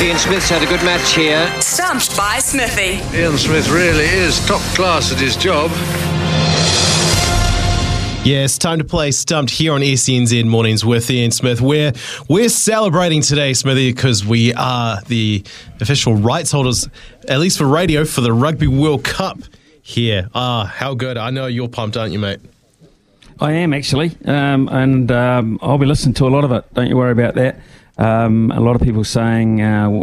Ian Smith's had a good match here. Stumped by Smithy. Ian Smith really is top class at his job. Yes, time to play Stumped here on SNZ Mornings with Ian Smith, where we're celebrating today, Smithy, because we are the official rights holders, at least for radio, for the Rugby World Cup here. How good. I know you're pumped, aren't you, mate? I am, actually, and I'll be listening to a lot of it. Don't you worry about that. A lot of people saying, I'll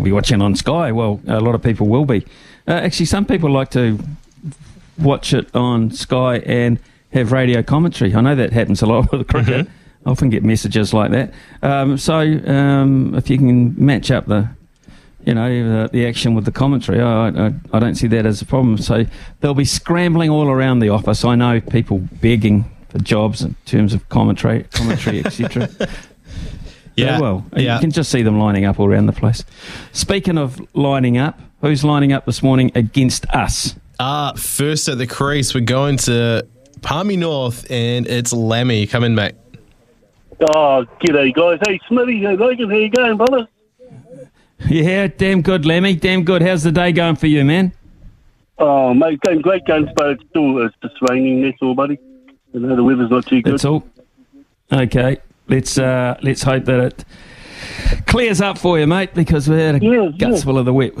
be watching on Sky. Well, a lot of people will be. Actually, some people like to watch it on Sky and have radio commentary. I know that happens a lot with cricket. I often get messages like that. So if you can match up the action with the commentary, I don't see that as a problem. So they'll be scrambling all around the office. I know people begging for jobs in terms of commentary, etc. Yeah. Well, yeah. You can just see them lining up all around the place. Speaking of lining up, who's lining up this morning against us? First at the crease, we're going to Palmy North, and it's Lammy. Come in, mate. Oh, g'day, guys. Hey, Smithy, hey, Logan, how you going, brother? Yeah, damn good, Lammy. Damn good. How's the day going for you, man? Oh, mate, it's going great games, but it's just raining. That's all, buddy. You know, the weather's not too good. That's all. Okay. Let's hope that it clears up for you, mate, because we had a guts full of the wet.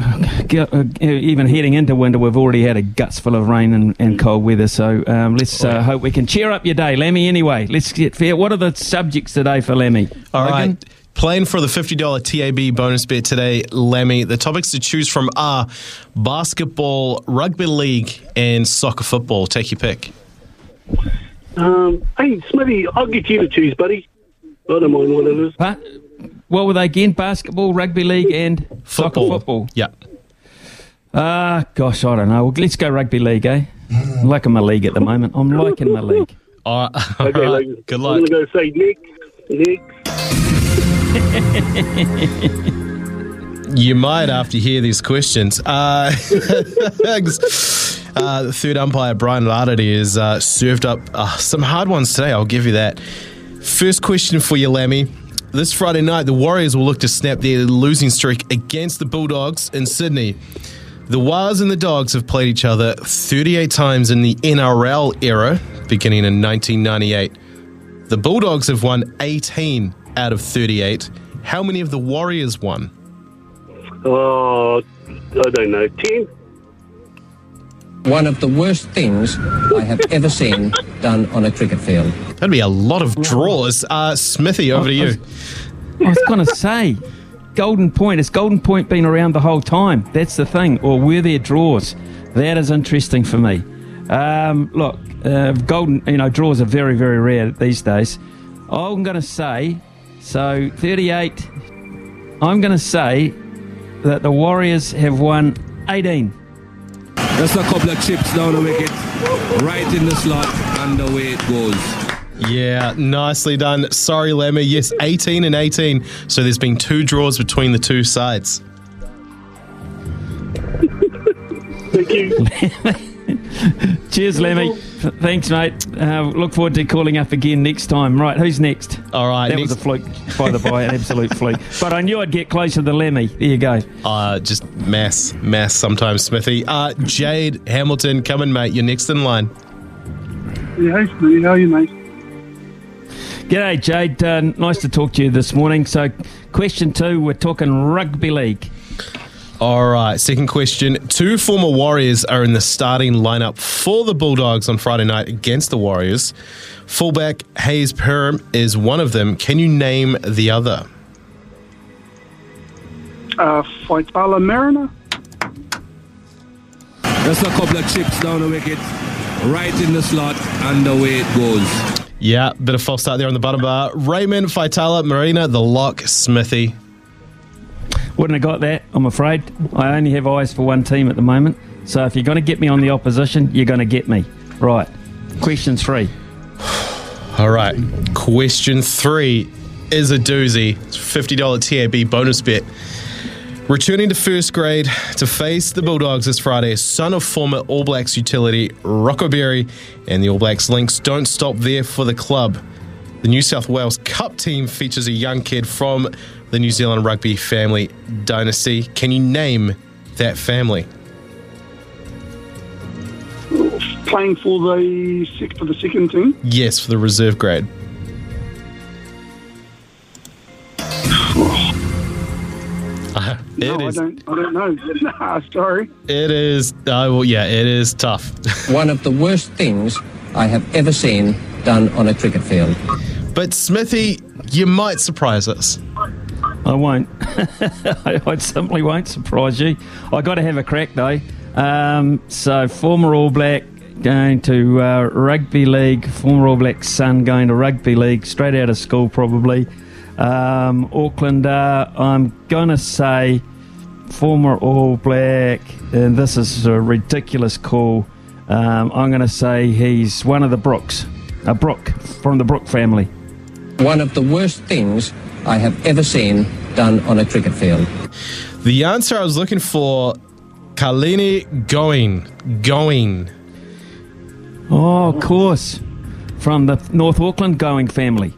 Even heading into winter, we've already had a guts full of rain and cold weather. So let's hope we can cheer up your day, Lammy. Anyway, let's get fair. What are the subjects today for Lammy? All right, playing for the $50 TAB bonus bet today, Lammy. The topics to choose from are basketball, rugby league, and soccer football. Take your pick. Hey, Smithy, I'll get you to choose, buddy. I don't mind what it is. Huh? What were they again? Basketball, rugby league, and football. Yeah. Gosh, I don't know. Well, let's go rugby league, eh? I'm liking my league at the moment. I'm liking my league. Okay, right. Like, good luck. I'm going to say Nick. You might after you hear these questions. The third umpire, Brian Larder, has served up some hard ones today. I'll give you that. First question for you, Lammy. This Friday night, the Warriors will look to snap their losing streak against the Bulldogs in Sydney. The Warriors and the Dogs have played each other 38 times in the NRL era, beginning in 1998. The Bulldogs have won 18 out of 38. How many have the Warriors won? Oh, I don't know, 10? One of the worst things I have ever seen done on a cricket field. That'd be a lot of draws. Smithy, over to you. I was going to say, Golden Point. Has Golden Point been around the whole time? That's the thing. Or were there draws? That is interesting for me. Look, Golden, draws are very, very rare these days. I'm going to say, so 38, I'm going to say that the Warriors have won 18. Just a couple of chips down the wicket, right in the slot, and away it goes. Yeah, nicely done. Sorry, Lammy. Yes, 18 and 18. So there's been two draws between the two sides. Thank you. Cheers, Lammy. Thanks, mate. Look forward to calling up again next time. Right, who's next? All right. That was a fluke, by the by, an absolute fluke. But I knew I'd get closer than Lammy. There you go. Just mass sometimes, Smithy. Jade Hamilton, come in, mate. You're next in line. Yeah, hey, Smithy. How are you, mate? G'day, Jade. Nice to talk to you this morning. So, question 2, we're talking rugby league. All right, second question. Two former Warriors are in the starting lineup for the Bulldogs on Friday night against the Warriors. Fullback Hayes Perham is one of them. Can you name the other? Faitala Mariner. Just a couple of chips down the wicket, right in the slot, and away it goes. Yeah, bit of false start there on the bottom bar. Raymond Faitala Mariner, the lock, Smithy. Wouldn't have got that, I'm afraid. I only have eyes for one team at the moment. So if you're going to get me on the opposition, you're going to get me. Right. Question three. All right. Question three is a doozy. It's $50 TAB bonus bet. Returning to first grade to face the Bulldogs this Friday, son of former All Blacks utility Rocco Berry, and the All Blacks links don't stop there for the club. The New South Wales Cup team features a young kid from the New Zealand rugby family dynasty. Can you name that family? Playing for the second team? Yes, for the reserve grade. I don't know. Nah, sorry. It is. It is tough. One of the worst things I have ever seen done on a cricket field. But Smithy, you might surprise us. I won't. I simply won't surprise you. I got to have a crack though. So former All Black going to rugby league. Former All Black son going to rugby league straight out of school probably. Aucklander. I'm gonna say former All Black, and this is a ridiculous call. I'm gonna say he's one of the Brooks. A Brook from the Brook family. One of the worst things I have ever seen done on a cricket field. The answer I was looking for, Kalini going. Oh, of course. From the North Auckland going family.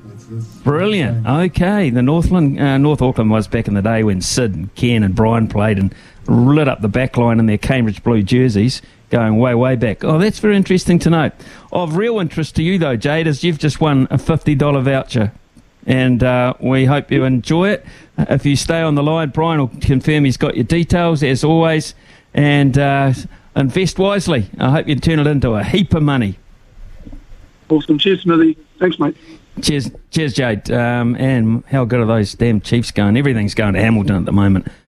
Brilliant. Okay, the North Auckland was back in the day when Sid and Ken and Brian played and lit up the back line in their Cambridge blue jerseys, going way, way back. Oh, that's very interesting to know. Of real interest to you, though, Jade, is you've just won a $50 voucher, and we hope you enjoy it. If you stay on the line, Brian will confirm he's got your details, as always, and invest wisely. I hope you turn it into a heap of money. Awesome. Cheers, Smithy. Thanks, mate. Cheers, Jade. And how good are those damn Chiefs going? Everything's going to Hamilton at the moment.